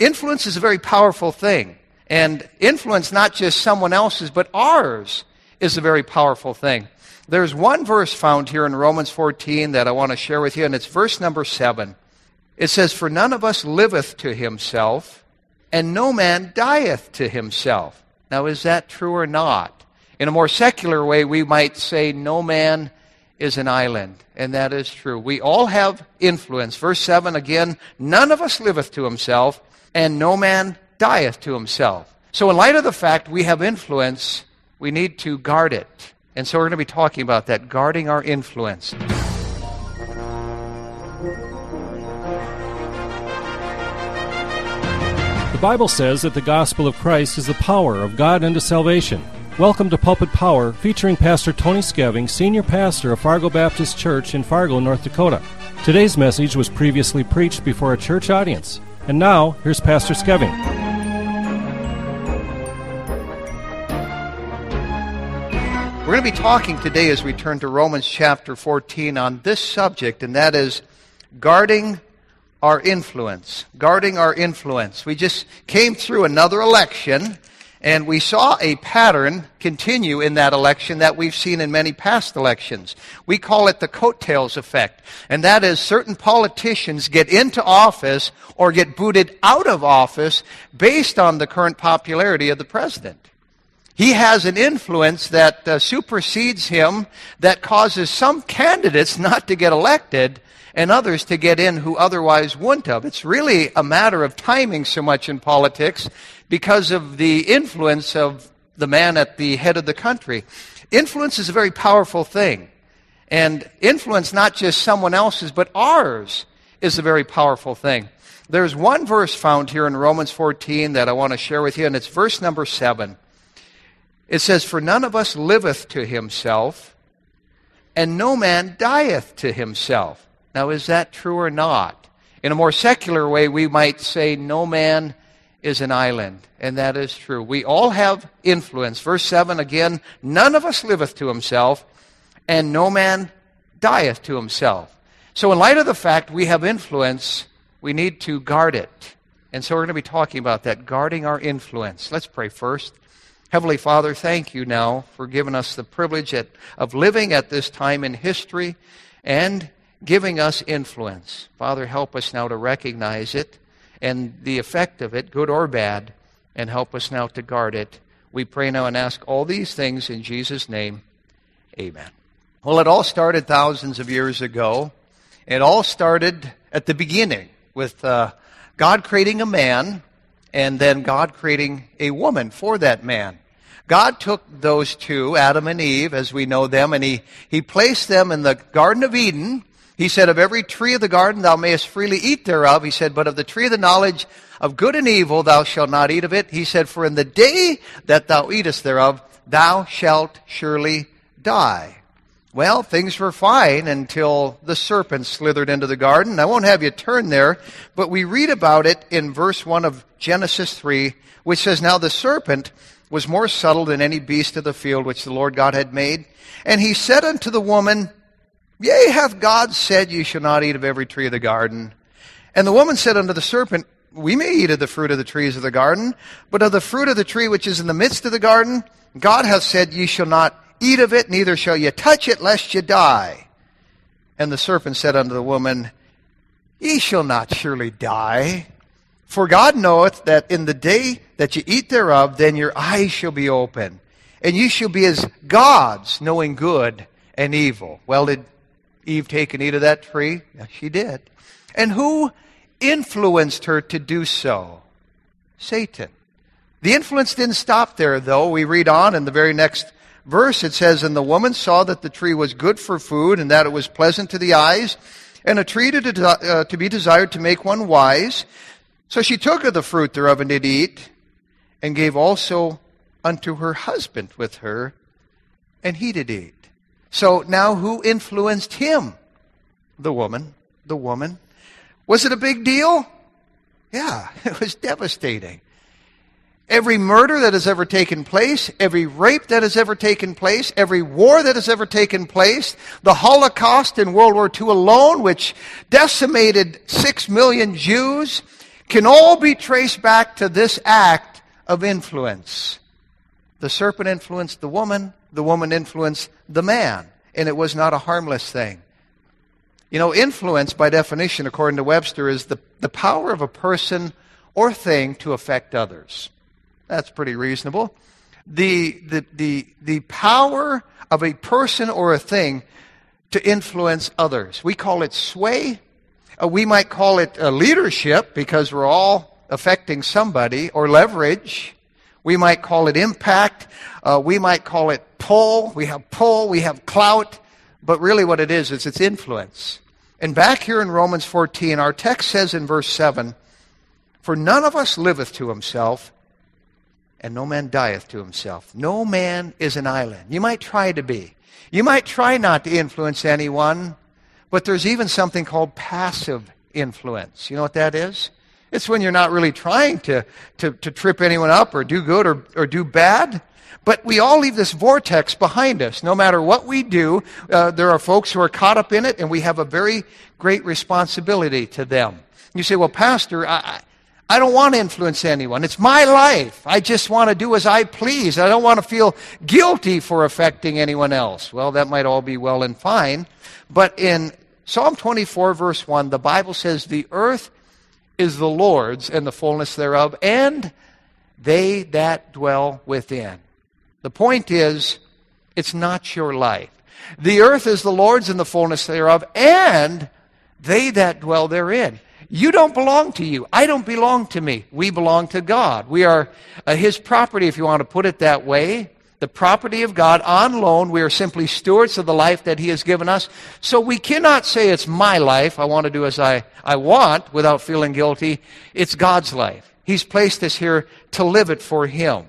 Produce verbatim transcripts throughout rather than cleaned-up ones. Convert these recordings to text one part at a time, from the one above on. Influence is a very powerful thing. And influence, not just someone else's, but ours, is a very powerful thing. There's one verse found here in Romans fourteen that I want to share with you, and it's verse number seven. It says, "For none of us liveth to himself, and no man dieth to himself." Now, is that true or not? In a more secular way, we might say no man is an island, and that is true. We all have influence. Verse seven again, "None of us liveth to himself, and no man dieth to himself." So in light of the fact we have influence, we need to guard it. And so we're going to be talking about that, guarding our influence. The Bible says that the gospel of Christ is the power of God unto salvation. Welcome to Pulpit Power, featuring Pastor Tony Skeving, Senior Pastor of Fargo Baptist Church in Fargo, North Dakota. Today's message was previously preached before a church audience. And now, here's Pastor Skeving. We're going to be talking today as we turn to Romans chapter fourteen on this subject, and that is guarding our influence. Guarding our influence. We just came through another election, and we saw a pattern continue in that election that we've seen in many past elections. We call it the coattails effect. And that is, certain politicians get into office or get booted out of office based on the current popularity of the president. He has an influence that uh, supersedes him, that causes some candidates not to get elected and others to get in who otherwise wouldn't have. It's really a matter of timing so much in politics, because of the influence of the man at the head of the country. Influence is a very powerful thing. And influence, not just someone else's, but ours, is a very powerful thing. There's one verse found here in Romans fourteen that I want to share with you, and it's verse number seven. It says, "For none of us liveth to himself, and no man dieth to himself." Now, is that true or not? In a more secular way, we might say no man is an island, and that is true. We all have influence. Verse seven again, "None of us liveth to himself, and no man dieth to himself." So in light of the fact we have influence, we need to guard it. And so we're going to be talking about that, guarding our influence. Let's pray first. Heavenly Father, thank you now for giving us the privilege at, of living at this time in history and giving us influence. Father, help us now to recognize it and the effect of it, good or bad, and help us now to guard it. We pray now and ask all these things in Jesus' name. Amen. Well, it all started thousands of years ago. It all started at the beginning with uh, God creating a man, and then God creating a woman for that man. God took those two, Adam and Eve, as we know them, and he, he placed them in the Garden of Eden. He said, "Of every tree of the garden thou mayest freely eat thereof." He said, "But of the tree of the knowledge of good and evil thou shalt not eat of it." He said, "For in the day that thou eatest thereof, thou shalt surely die." Well, things were fine until the serpent slithered into the garden. I won't have you turn there, but we read about it in verse one of Genesis three, which says, "Now the serpent was more subtle than any beast of the field which the Lord God had made. And he said unto the woman, Yea, hath God said, Ye shall not eat of every tree of the garden? And the woman said unto the serpent, We may eat of the fruit of the trees of the garden, but of the fruit of the tree which is in the midst of the garden, God hath said, Ye shall not eat of it, neither shall ye touch it, lest ye die. And the serpent said unto the woman, Ye shall not surely die. For God knoweth that in the day that ye eat thereof, then your eyes shall be open, and ye shall be as gods, knowing good and evil." Well, did Eve take and eat of that tree? Yeah, she did. And who influenced her to do so? Satan. The influence didn't stop there, though. We read on in the very next verse. It says, "And the woman saw that the tree was good for food, and that it was pleasant to the eyes, and a tree to, de- uh, to be desired to make one wise. So she took of the fruit thereof and did eat, and gave also unto her husband with her, and he did eat." So now who influenced him? The woman. The woman. Was it a big deal? Yeah, it was devastating. Every murder that has ever taken place, every rape that has ever taken place, every war that has ever taken place, the Holocaust in World War Two alone, which decimated six million Jews, can all be traced back to this act of influence. The serpent influenced the woman. The woman influenced the man. And it was not a harmless thing. You know, influence, by definition, according to Webster, is the, the power of a person or thing to affect others. That's pretty reasonable. The, the, the, the power of a person or a thing to influence others. We call it sway. Uh, we might call it uh, leadership because we're all affecting somebody, or leverage. We might call it impact. Uh, we might call it pull. We have pull. We have clout. But really what it is, is it's influence. And back here in Romans fourteen, our text says in verse seven, "For none of us liveth to himself, and no man dieth to himself." No man is an island. You might try to be. You might try not to influence anyone, but there's even something called passive influence. You know what that is? It's when you're not really trying to, to, to trip anyone up or do good or, or do bad. But we all leave this vortex behind us. No matter what we do, uh, there are folks who are caught up in it, and we have a very great responsibility to them. You say, "Well, Pastor, I... I don't want to influence anyone. It's my life. I just want to do as I please. I don't want to feel guilty for affecting anyone else." Well, that might all be well and fine. But in Psalm twenty-four, verse one, the Bible says, "The earth is the Lord's and the fullness thereof, and they that dwell within." The point is, it's not your life. The earth is the Lord's and the fullness thereof, and they that dwell therein. You don't belong to you. I don't belong to me. We belong to God. We are uh, His property, if you want to put it that way. The property of God on loan. We are simply stewards of the life that He has given us. So we cannot say it's my life. I want to do as I, I want without feeling guilty. It's God's life. He's placed us here to live it for Him.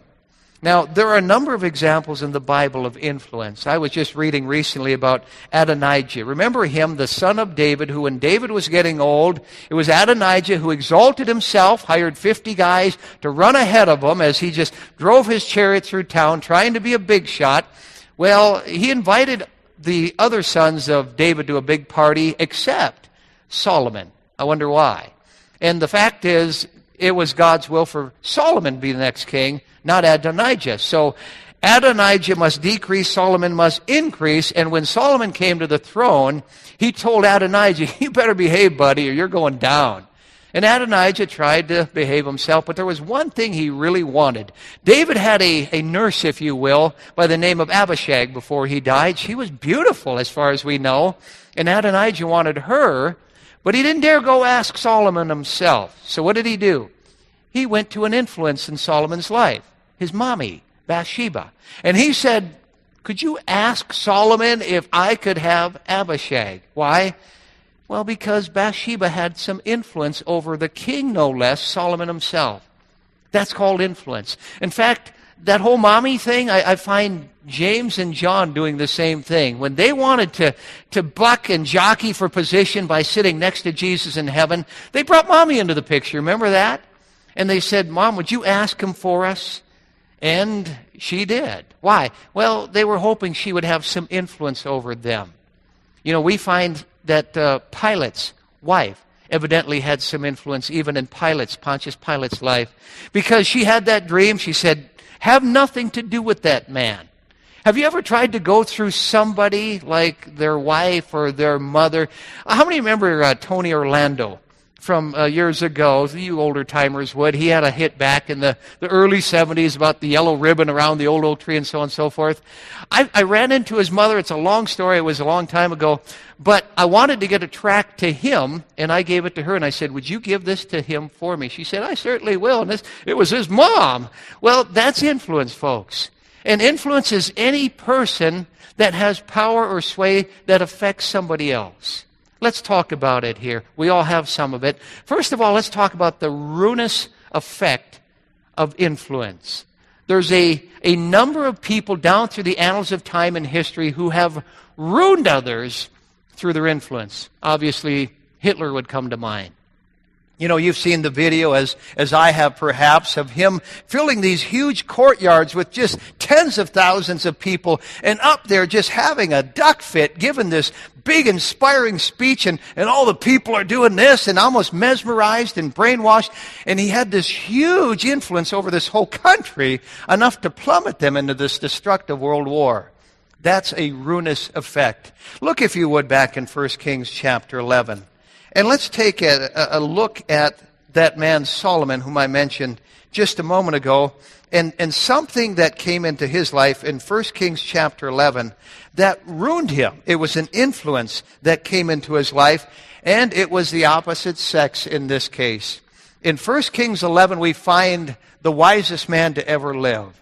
Now, there are a number of examples in the Bible of influence. I was just reading recently about Adonijah. Remember him, the son of David, who when David was getting old, it was Adonijah who exalted himself, hired fifty guys to run ahead of him as he just drove his chariot through town trying to be a big shot. Well, he invited the other sons of David to a big party except Solomon. I wonder why. And the fact is, it was God's will for Solomon to be the next king, not Adonijah. So Adonijah must decrease, Solomon must increase. And when Solomon came to the throne, he told Adonijah, "You better behave, buddy, or you're going down." And Adonijah tried to behave himself, but there was one thing he really wanted. David had a, a nurse, if you will, by the name of Abishag before he died. She was beautiful as far as we know, and Adonijah wanted her. But he didn't dare go ask Solomon himself. So what did he do? He went to an influence in Solomon's life, his mommy, Bathsheba. And he said, "Could you ask Solomon if I could have Abishag?" Why? Well, because Bathsheba had some influence over the king, no less, Solomon himself. That's called influence. In fact, that whole mommy thing, I, I find James and John doing the same thing. When they wanted to, to buck and jockey for position by sitting next to Jesus in heaven, they brought mommy into the picture. Remember that? And they said, "Mom, would you ask him for us?" And she did. Why? Well, they were hoping she would have some influence over them. You know, we find that uh, Pilate's wife evidently had some influence even in Pilate's, Pontius Pilate's life. Because she had that dream, she said, "Have nothing to do with that man." Have you ever tried to go through somebody like their wife or their mother? How many remember uh, Tony Orlando from uh, years ago? You older timers would. He had a hit back in the, the early seventies about the yellow ribbon around the old oak tree and so on and so forth. I, I ran into his mother. It's a long story. It was a long time ago. But I wanted to get a tract to him, and I gave it to her, and I said, "Would you give this to him for me?" She said, "I certainly will." And this, it was his mom. Well, that's influence, folks. And influence is any person that has power or sway that affects somebody else. Let's talk about it here. We all have some of it. First of all, let's talk about the ruinous effect of influence. There's a, a number of people down through the annals of time and history who have ruined others through their influence. Obviously, Hitler would come to mind. You know, you've seen the video, as as I have perhaps, of him filling these huge courtyards with just tens of thousands of people, and up there just having a duck fit, giving this big inspiring speech, and, and all the people are doing this, and almost mesmerized and brainwashed, and he had this huge influence over this whole country, enough to plummet them into this destructive world war. That's a ruinous effect. Look, if you would, back in First Kings chapter eleven. And let's take a, a look at that man Solomon, whom I mentioned just a moment ago, and, and something that came into his life in First Kings chapter eleven that ruined him. It was an influence that came into his life, and it was the opposite sex in this case. In First Kings eleven, we find the wisest man to ever live,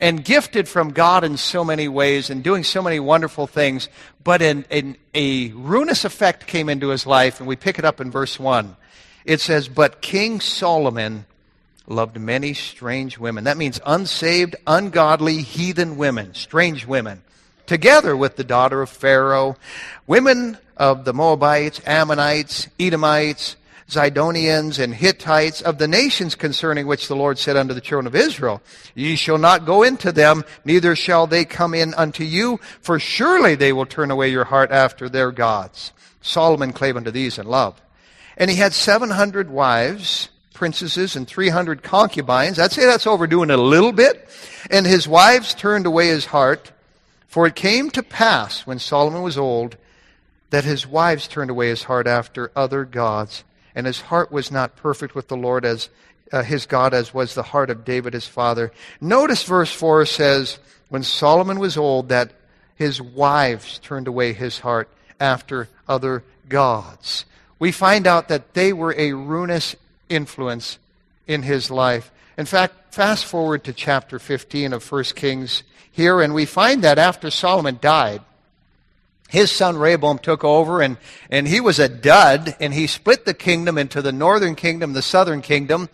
and gifted from God in so many ways and doing so many wonderful things, but in, in a ruinous effect came into his life, and we pick it up in verse one. It says, "But King Solomon loved many strange women." That means unsaved, ungodly, heathen women, strange women, together with the daughter of Pharaoh, women of the Moabites, Ammonites, Edomites, Zidonians, and Hittites, of the nations concerning which the Lord said unto the children of Israel, "Ye shall not go into them, neither shall they come in unto you, for surely they will turn away your heart after their gods." Solomon clave unto these in love. And he had seven hundred wives, princesses, and three hundred concubines. I'd say that's overdoing it a little bit. And his wives turned away his heart, for it came to pass when Solomon was old that his wives turned away his heart after other gods. And his heart was not perfect with the Lord as uh, his God, as was the heart of David his father. Notice verse four says, when Solomon was old, that his wives turned away his heart after other gods. We find out that they were a ruinous influence in his life. In fact, fast forward to chapter fifteen of First Kings here, and we find that after Solomon died, his son Rehoboam took over, and, and he was a dud, and he split the kingdom into the northern kingdom, the southern kingdom.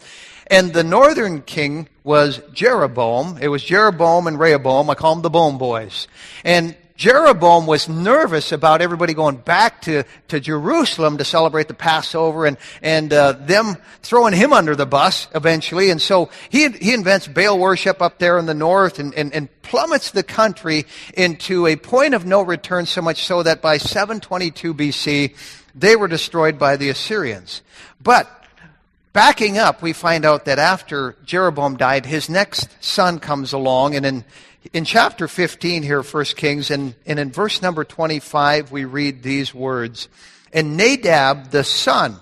And the northern king was Jeroboam. It was Jeroboam and Rehoboam. I call them the Boam boys. And Jeroboam was nervous about everybody going back to, to Jerusalem to celebrate the Passover, and, and uh, them throwing him under the bus eventually. And so he, he invents Baal worship up there in the north, and, and, and plummets the country into a point of no return, so much so that by seven twenty-two B C, they were destroyed by the Assyrians. But backing up, we find out that after Jeroboam died, his next son comes along, and in In chapter fifteen here, First Kings, and, and in verse number twenty-five, we read these words. "And Nadab, the son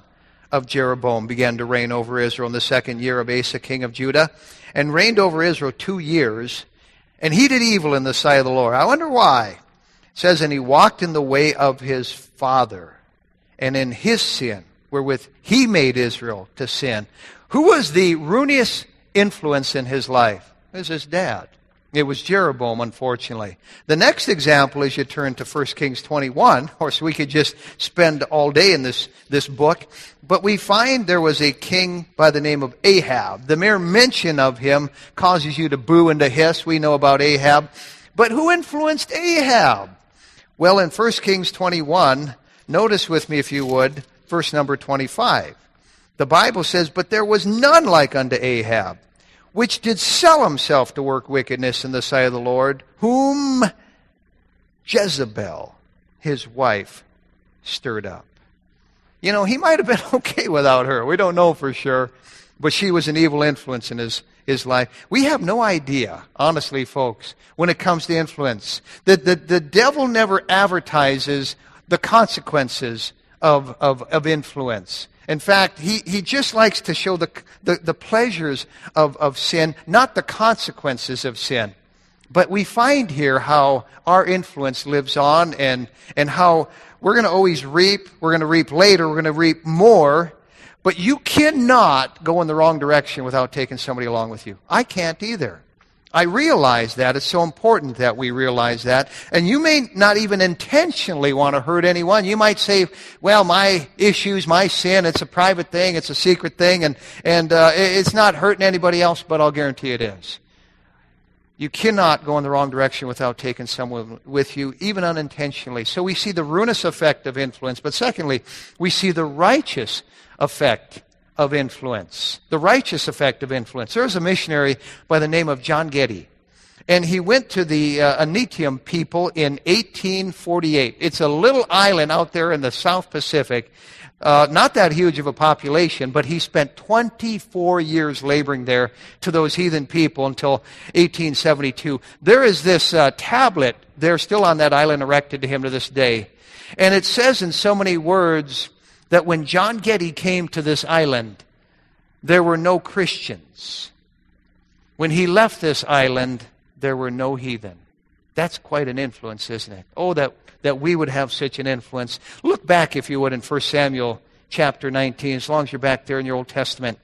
of Jeroboam, began to reign over Israel in the second year of Asa, king of Judah, and reigned over Israel two years. And he did evil in the sight of the Lord." I wonder why. It says, "And he walked in the way of his father, and in his sin, wherewith he made Israel to sin." Who was the ruinous influence in his life? It was his dad. It was Jeroboam, unfortunately. The next example is, you turn to First Kings twenty-one, of course, we could just spend all day in this, this book, but we find there was a king by the name of Ahab. The mere mention of him causes you to boo and to hiss. We know about Ahab. But who influenced Ahab? Well, in First Kings twenty-one, notice with me, if you would, verse number twenty-five. The Bible says, "But there was none like unto Ahab, which did sell himself to work wickedness in the sight of the Lord, whom Jezebel, his wife, stirred up." You know, he might have been okay without her. We don't know for sure, but she was an evil influence in his, his life. We have no idea, honestly, folks, when it comes to influence. The, the, the devil never advertises the consequences of, of, of influence. In fact, he, he just likes to show the, the, the pleasures of, of sin, not the consequences of sin. But we find here how our influence lives on, and, and how we're going to always reap. We're going to reap later. We're going to reap more. But you cannot go in the wrong direction without taking somebody along with you. I can't either. I realize that. It's so important that we realize that. And you may not even intentionally want to hurt anyone. You might say, well, my issues, my sin, it's a private thing, it's a secret thing, and, and uh, it's not hurting anybody else, but I'll guarantee it is. You cannot go in the wrong direction without taking someone with you, even unintentionally. So we see the ruinous effect of influence. But secondly, we see the righteous effect of influence, the righteous effect of influence. There was a missionary by the name of John Getty, and he went to the uh, Antioch people in eighteen forty-eight. It's a little island out there in the South Pacific, uh, not that huge of a population, but he spent twenty-four years laboring there to those heathen people until eighteen seventy-two. There is this uh, tablet there still on that island erected to him to this day, and it says in so many words that when John Getty came to this island, there were no Christians. When he left this island, there were no heathen. That's quite an influence, isn't it? Oh, that, that we would have such an influence. Look back, if you would, in First Samuel chapter nineteen, as long as you're back there in your Old Testament.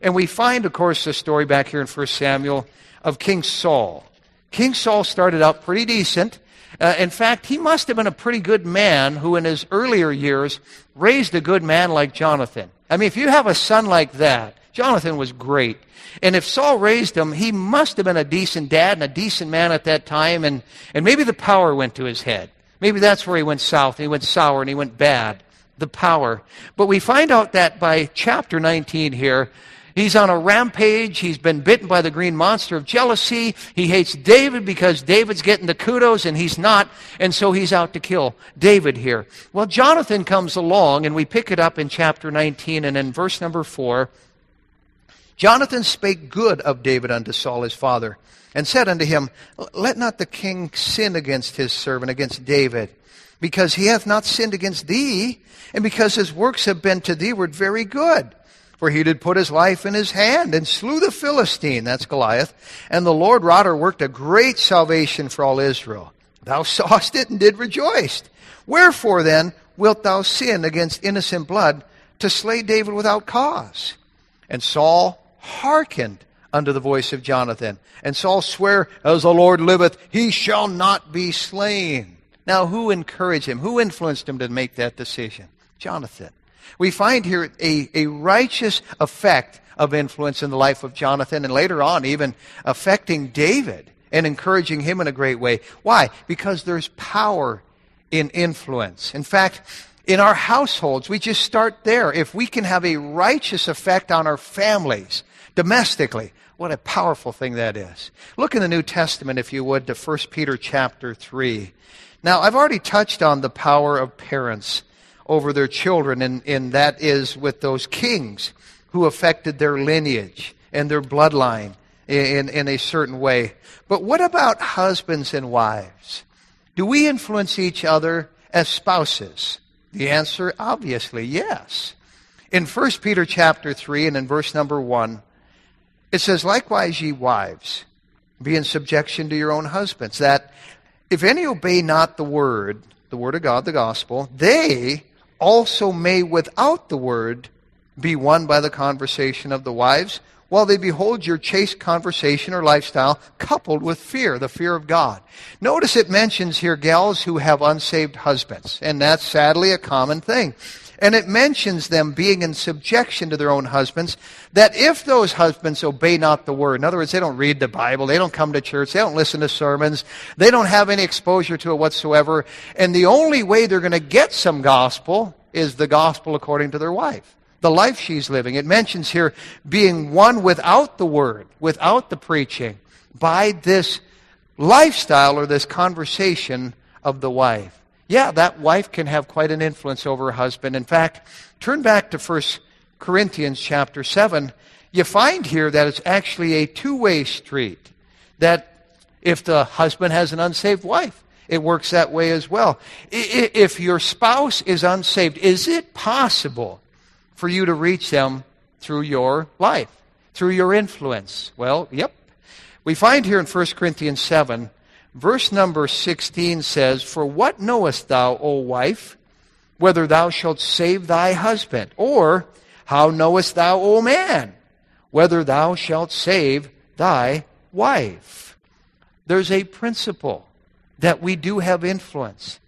And we find, of course, the story back here in First Samuel of King Saul. King Saul started out pretty decent. Uh, in fact, he must have been a pretty good man who in his earlier years raised a good man like Jonathan. I mean, if you have a son like that, Jonathan was great. And if Saul raised him, he must have been a decent dad and a decent man at that time. And, and maybe the power went to his head. Maybe that's where he went south. He went sour and he went bad. The power. But we find out that by chapter nineteen here, he's on a rampage. He's been bitten by the green monster of jealousy. He hates David because David's getting the kudos and he's not. And so he's out to kill David here. Well, Jonathan comes along, and we pick it up in chapter nineteen and in verse number four. Jonathan spake good of David unto Saul his father, and said unto him, Let not the king sin against his servant, against David, because he hath not sinned against thee, and because his works have been to theeward very good. For he did put his life in his hand, and slew the Philistine, that's Goliath. And the Lord rather worked a great salvation for all Israel. Thou sawest it, and did rejoice. Wherefore then wilt thou sin against innocent blood, to slay David without cause? And Saul hearkened unto the voice of Jonathan. And Saul sware, As the Lord liveth, he shall not be slain. Now who encouraged him? Who influenced him to make that decision? Jonathan. We find here a, a righteous effect of influence in the life of Jonathan, and later on even affecting David and encouraging him in a great way. Why? Because there's power in influence. In fact, in our households, we just start there. If we can have a righteous effect on our families domestically, what a powerful thing that is. Look in the New Testament, if you would, to First Peter chapter three. Now, I've already touched on the power of parents over their children, and, and that is with those kings who affected their lineage and their bloodline in, in a certain way. But what about husbands and wives? Do we influence each other as spouses? The answer, obviously, yes. In First Peter chapter three and in verse number one, it says, Likewise ye wives, be in subjection to your own husbands, that if any obey not the word, the word of God, the gospel, they also may without the word be won by the conversation of the wives, while they behold your chaste conversation or lifestyle coupled with fear, the fear of God. Notice it mentions here gals who have unsaved husbands, and that's sadly a common thing. And it mentions them being in subjection to their own husbands, that if those husbands obey not the word, in other words, they don't read the Bible, they don't come to church, they don't listen to sermons, they don't have any exposure to it whatsoever, and the only way they're going to get some gospel is the gospel according to their wife, the life she's living. It mentions here being one without the word, without the preaching, by this lifestyle or this conversation of the wife. Yeah, that wife can have quite an influence over her husband. In fact, turn back to First Corinthians chapter seven. You find here that it's actually a two-way street, that if the husband has an unsaved wife, it works that way as well. If your spouse is unsaved, is it possible for you to reach them through your life, through your influence? Well, yep. We find here in First Corinthians seven, verse number sixteen says, For what knowest thou, O wife, whether thou shalt save thy husband? Or, how knowest thou, O man, whether thou shalt save thy wife? There's a principle that we do have influence,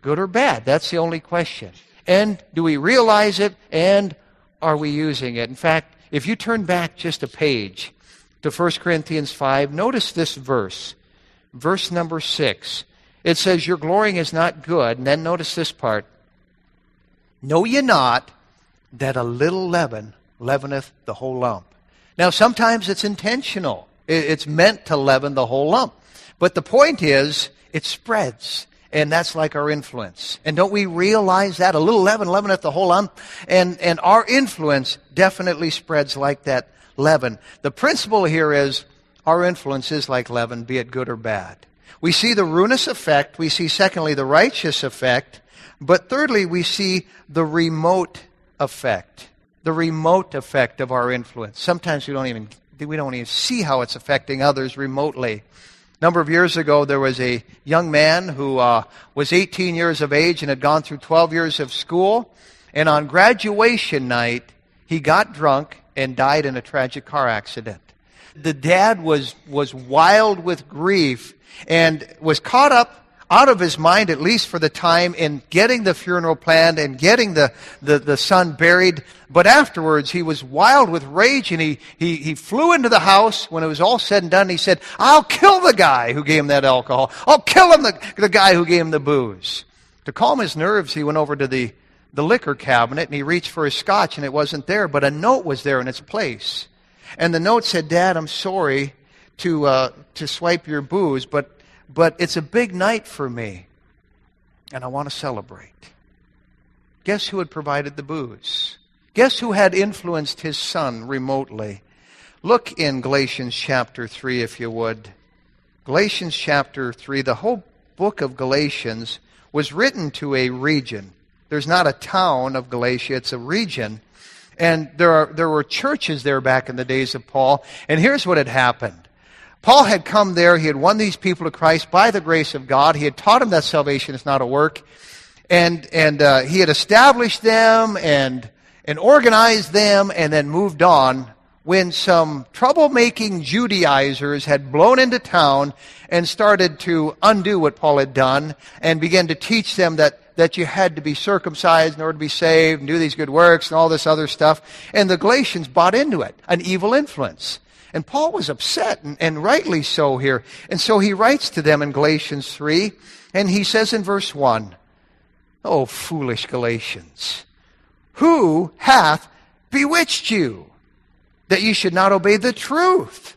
good or bad. That's the only question. And do we realize it, and are we using it? In fact, if you turn back just a page to First Corinthians five, notice this verse. Verse number six, it says, Your glorying is not good. And then notice this part. Know ye not that a little leaven leaveneth the whole lump. Now, sometimes it's intentional. It's meant to leaven the whole lump. But the point is, it spreads. And that's like our influence. And don't we realize that? A little leaven leaveneth the whole lump. And, and our influence definitely spreads like that leaven. The principle here is our influence is like leaven, be it good or bad. We see the ruinous effect. We see, secondly, the righteous effect. But thirdly, we see the remote effect. The remote effect of our influence. Sometimes we don't even we don't even see how it's affecting others remotely. A number of years ago, there was a young man who uh, was eighteen years of age and had gone through twelve years of school. And on graduation night, he got drunk and died in a tragic car accident. The dad was was wild with grief and was caught up out of his mind, at least for the time, in getting the funeral planned and getting the, the, the son buried. But afterwards, he was wild with rage, and he, he, he flew into the house. When it was all said and done, he said, "I'll kill the guy who gave him that alcohol. I'll kill him, the, the guy who gave him the booze." To calm his nerves, he went over to the, the liquor cabinet, and he reached for his scotch, and it wasn't there, but a note was there in its place. And the note said, "Dad, I'm sorry to uh, to swipe your booze, but but it's a big night for me, and I want to celebrate." Guess who had provided the booze? Guess who had influenced his son remotely? Look in Galatians chapter three, if you would. Galatians chapter three, the whole book of Galatians was written to a region. There's not a town of Galatia, it's a region. And there are, there were churches there back in the days of Paul. And here's what had happened. Paul had come there. He had won these people to Christ by the grace of God. He had taught them that salvation is not a work. And and uh, he had established them and and organized them and then moved on when some troublemaking Judaizers had blown into town and started to undo what Paul had done and began to teach them that that you had to be circumcised in order to be saved and do these good works and all this other stuff. And the Galatians bought into it, an evil influence. And Paul was upset, and, and rightly so here. And so he writes to them in Galatians three, and he says in verse one, "O foolish Galatians, who hath bewitched you, that ye should not obey the truth,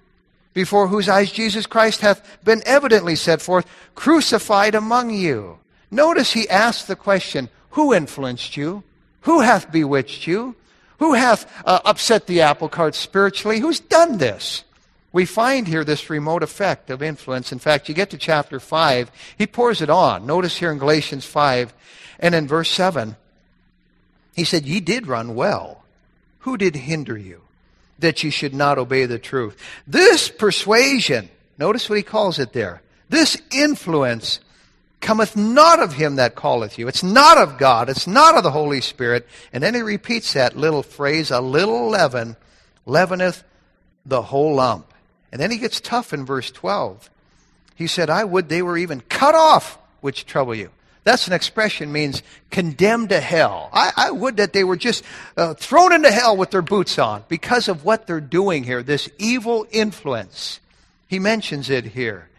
before whose eyes Jesus Christ hath been evidently set forth, crucified among you?" Notice he asks the question, who influenced you? Who hath bewitched you? Who hath uh, upset the apple cart spiritually? Who's done this? We find here this remote effect of influence. In fact, you get to chapter five, he pours it on. Notice here in Galatians five and in verse seven, he said, "Ye did run well. Who did hinder you, that ye should not obey the truth? This persuasion," notice what he calls it there, "this influence cometh not of him that calleth you." It's not of God. It's not of the Holy Spirit. And then he repeats that little phrase, "a little leaven leaveneth the whole lump." And then he gets tough in verse twelve. He said, "I would they were even cut off which trouble you." That's an expression, means condemned to hell. I, I would that they were just uh, thrown into hell with their boots on because of what they're doing here, this evil influence. He mentions it here.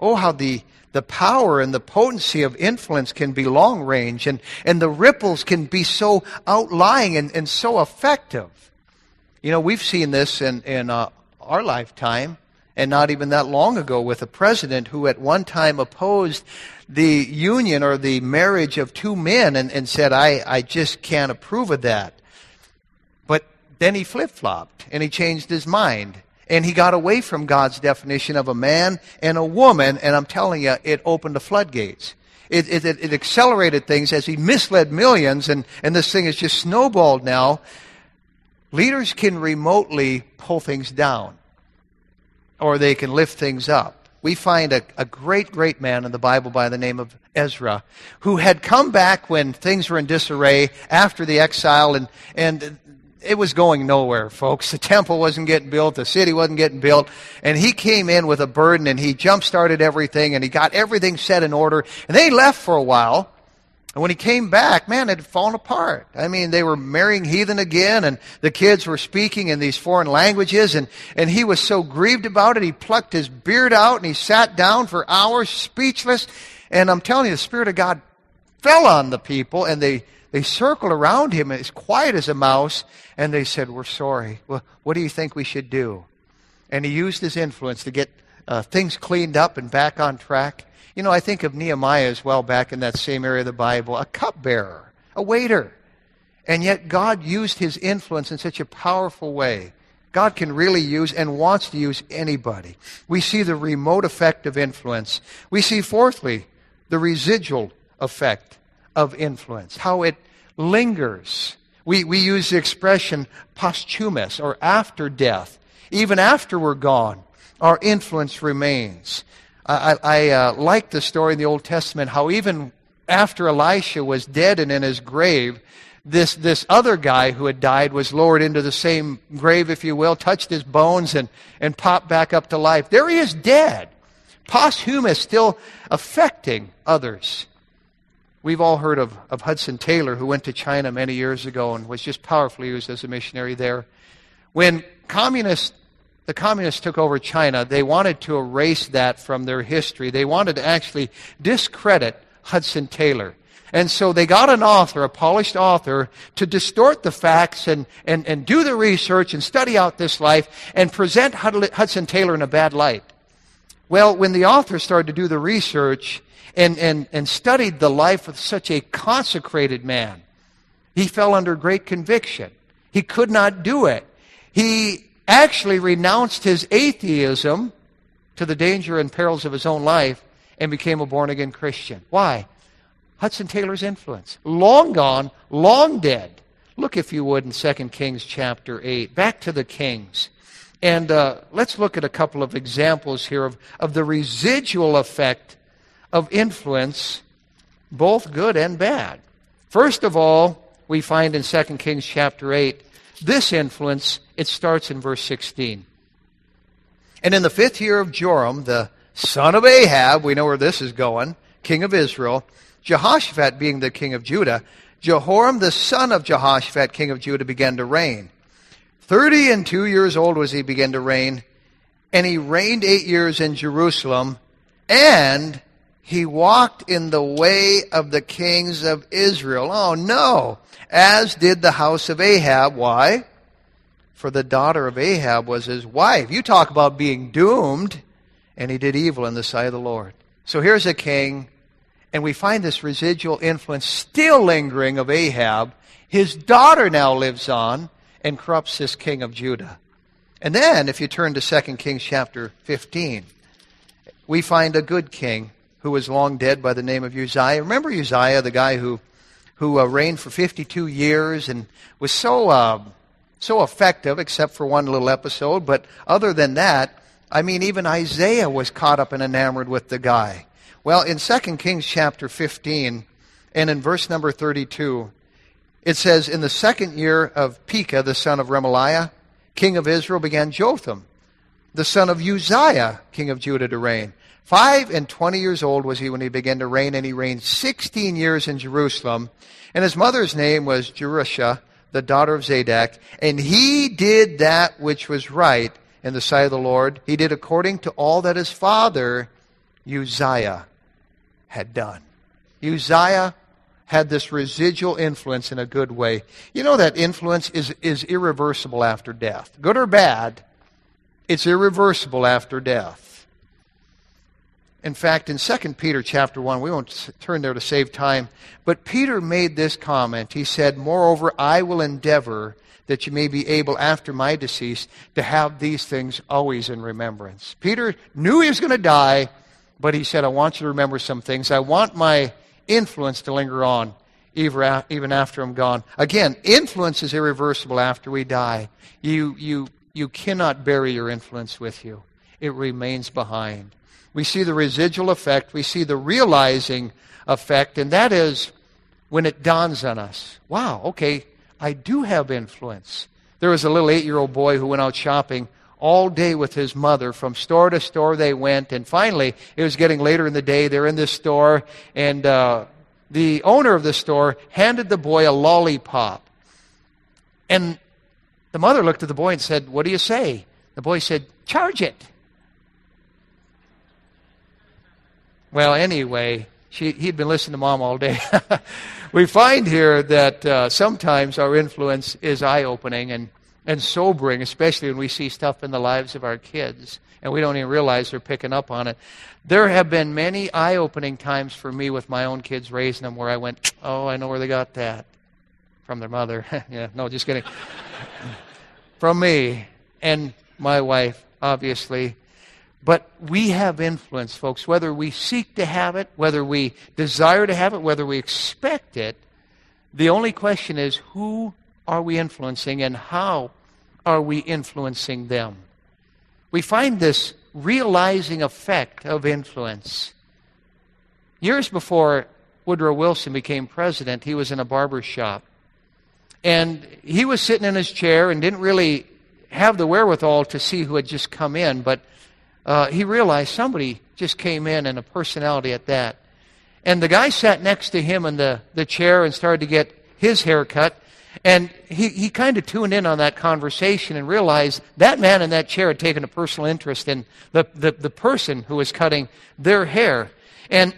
Oh, how the The power and the potency of influence can be long range, and, and the ripples can be so outlying and, and so effective. You know, we've seen this in, in uh, our lifetime, and not even that long ago, with a president who at one time opposed the union or the marriage of two men and, and said, I, I just can't approve of that. But then he flip-flopped, and he changed his mind. And he got away from God's definition of a man and a woman, and I'm telling you, it opened the floodgates. It, it, it accelerated things as he misled millions, and, and this thing is just snowballed now. Leaders can remotely pull things down, or they can lift things up. We find a, a great, great man in the Bible by the name of Ezra, who had come back when things were in disarray after the exile, and and. It was going nowhere, folks. The temple wasn't getting built. The city wasn't getting built. And he came in with a burden, and he jump-started everything, and he got everything set in order. And they left for a while. And when he came back, man, it had fallen apart. I mean, they were marrying heathen again, and the kids were speaking in these foreign languages. And, and he was so grieved about it, he plucked his beard out, and he sat down for hours, speechless. And I'm telling you, the Spirit of God fell on the people, and they... They circled around him as quiet as a mouse, and they said, "We're sorry. Well, what do you think we should do?" And he used his influence to get uh, things cleaned up and back on track. You know, I think of Nehemiah as well back in that same area of the Bible, a cupbearer, a waiter. And yet God used his influence in such a powerful way. God can really use and wants to use anybody. We see the remote effect of influence. We see, fourthly, the residual effect of influence, how it lingers. We, we use the expression posthumous, or after death. Even after we're gone, our influence remains. I, I uh, like the story in the Old Testament, how even after Elisha was dead and in his grave, this this other guy who had died was lowered into the same grave, if you will, touched his bones and, and popped back up to life. There he is, dead. Posthumous, still affecting others. We've all heard of, of Hudson Taylor, who went to China many years ago and was just powerfully used as a missionary there. When communists The communists took over China, they wanted to erase that from their history. They wanted to actually discredit Hudson Taylor. And so they got an author, a polished author, to distort the facts and, and, and do the research and study out this life and present Hudson Taylor in a bad light. Well, when the author started to do the research and, and, and studied the life of such a consecrated man, he fell under great conviction. He could not do it. He actually renounced his atheism to the danger and perils of his own life and became a born-again Christian. Why? Hudson Taylor's influence. Long gone, long dead. Look, if you would, in Second Kings chapter eight. Back to the Kings. And uh, let's look at a couple of examples here of, of the residual effect of influence, both good and bad. First of all, we find in Second Kings chapter eight, this influence. It starts in verse sixteen. And in the fifth year of Joram, the son of Ahab, we know where this is going, king of Israel, Jehoshaphat being the king of Judah, Jehoram the son of Jehoshaphat, king of Judah, began to reign. Thirty and two years old was he began to reign, and he reigned eight years in Jerusalem, and he walked in the way of the kings of Israel. Oh no! As did the house of Ahab. Why? For the daughter of Ahab was his wife. You talk about being doomed. And he did evil in the sight of the Lord. So here's a king, and we find this residual influence still lingering of Ahab. His daughter now lives on and corrupts this king of Judah. And then, if you turn to Second Kings chapter fifteen, we find a good king who was long dead by the name of Uzziah. Remember Uzziah, the guy who, who uh, reigned for fifty-two years and was so... Uh, So effective, except for one little episode. But other than that, I mean, even Isaiah was caught up and enamored with the guy. Well, in Second Kings chapter fifteen, and in verse number thirty-two, it says, in the second year of Pekah, the son of Remaliah, king of Israel, began Jotham, the son of Uzziah, king of Judah, to reign. Five and twenty years old was he when he began to reign, and he reigned sixteen years in Jerusalem. And his mother's name was Jerusha, the daughter of Zadok, and he did that which was right in the sight of the Lord. He did according to all that his father Uzziah had done. Uzziah had this residual influence in a good way. You know that influence is, is irreversible after death. Good or bad, it's irreversible after death. In fact, in Second Peter chapter one, we won't turn there to save time, but Peter made this comment. He said, "Moreover, I will endeavor that you may be able after my decease to have these things always in remembrance." Peter knew he was going to die, but he said, "I want you to remember some things. I want my influence to linger on even after I'm gone." Again, influence is irreversible after we die. You, you, you cannot bury your influence with you. It remains behind. We see the residual effect. We see the realizing effect, and that is when it dawns on us. Wow, okay, I do have influence. There was a little eight-year-old boy who went out shopping all day with his mother. From store to store they went, and finally, it was getting later in the day. They're in this store, and uh, the owner of the store handed the boy a lollipop. And the mother looked at the boy and said, "What do you say?" The boy said, "Charge it." Well, anyway, She, he'd been listening to Mom all day. We find here that uh, sometimes our influence is eye-opening and, and sobering, especially when we see stuff in the lives of our kids, and we don't even realize they're picking up on it. There have been many eye-opening times for me with my own kids raising them where I went, oh, I know where they got that. From their mother. Yeah, no, just kidding. From me and my wife, obviously. But we have influence, folks, whether we seek to have it, whether we desire to have it, whether we expect it. The only question is, who are we influencing and how are we influencing them? We find this realizing effect of influence. Years before Woodrow Wilson became president, he was in a barber shop. And he was sitting in his chair and didn't really have the wherewithal to see who had just come in, but Uh, he realized somebody just came in, and a personality at that. And the guy sat next to him in the, the chair and started to get his haircut. And he, he kind of tuned in on that conversation and realized that man in that chair had taken a personal interest in the, the, the person who was cutting their hair. And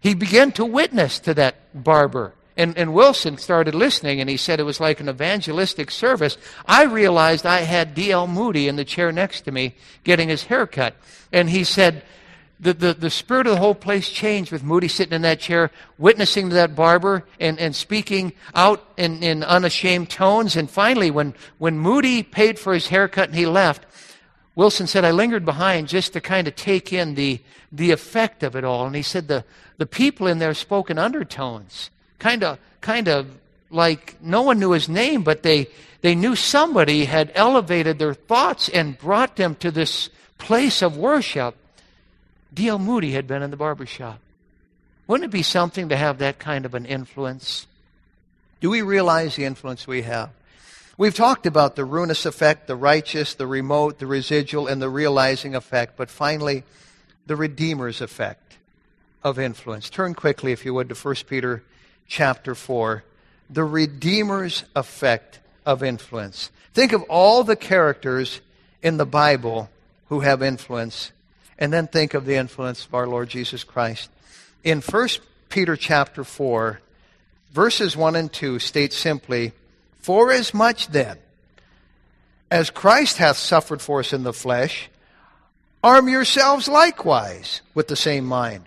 he began to witness to that barber. And, and Wilson started listening, and he said it was like an evangelistic service. I realized I had D L Moody in the chair next to me getting his haircut. And he said the, the, the spirit of the whole place changed with Moody sitting in that chair, witnessing to that barber and, and speaking out in, in unashamed tones. And finally, when, when Moody paid for his haircut and he left, Wilson said, I lingered behind just to kind of take in the, the effect of it all. And he said the, the people in there spoke in undertones. Kind of, kind of like no one knew his name, but they, they knew somebody had elevated their thoughts and brought them to this place of worship. D L Moody had been in the barbershop. Wouldn't it be something to have that kind of an influence? Do we realize the influence we have? We've talked about the ruinous effect, the righteous, the remote, the residual, and the realizing effect, but finally, the Redeemer's effect of influence. Turn quickly, if you would, to First Peter Chapter four, the Redeemer's effect of influence. Think of all the characters in the Bible who have influence, and then think of the influence of our Lord Jesus Christ. In First Peter chapter four, verses one and two state simply, forasmuch then as Christ hath suffered for us in the flesh, arm yourselves likewise with the same mind.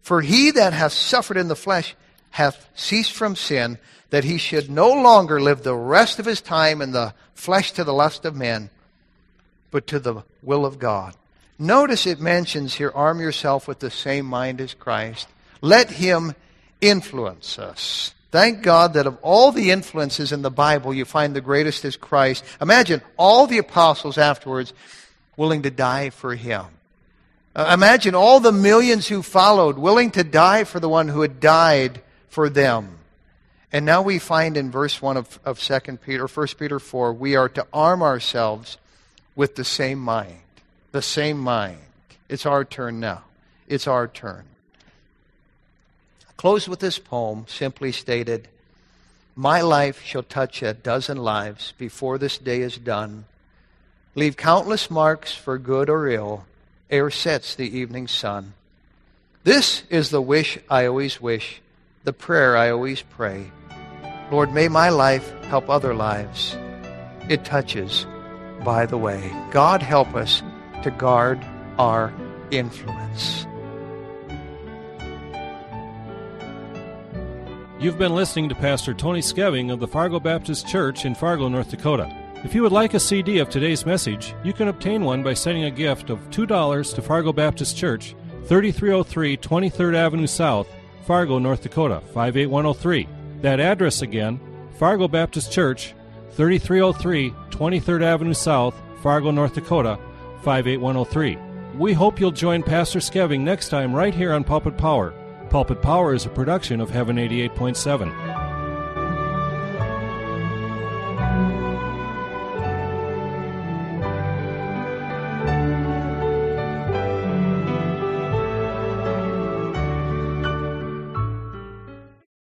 For he that hath suffered in the flesh hath ceased from sin, that he should no longer live the rest of his time in the flesh to the lust of men, but to the will of God. Notice it mentions here, arm yourself with the same mind as Christ. Let him influence us. Thank God that of all the influences in the Bible, you find the greatest is Christ. Imagine all the apostles afterwards willing to die for him. Uh, imagine all the millions who followed willing to die for the one who had died for them. And now we find in verse one of, of Second Peter, First Peter four, we are to arm ourselves with the same mind. The same mind. It's our turn now. It's our turn. I close with this poem, simply stated, my life shall touch a dozen lives before this day is done. Leave countless marks for good or ill, ere sets the evening sun. This is the wish I always wish, the prayer I always pray. Lord, may my life help other lives. It touches by the way. God help us to guard our influence. You've been listening to Pastor Tony Skeving of the Fargo Baptist Church in Fargo, North Dakota. If you would like a C D of today's message, you can obtain one by sending a gift of two dollars to Fargo Baptist Church, thirty-three oh three twenty-third Avenue South, Fargo, North Dakota, five eight one oh three. That address again, Fargo Baptist Church, thirty-three oh three twenty-third Avenue South, Fargo, North Dakota, five eight one oh three. We hope you'll join Pastor Skeving next time right here on Pulpit Power. Pulpit Power is a production of Heaven eighty-eight point seven.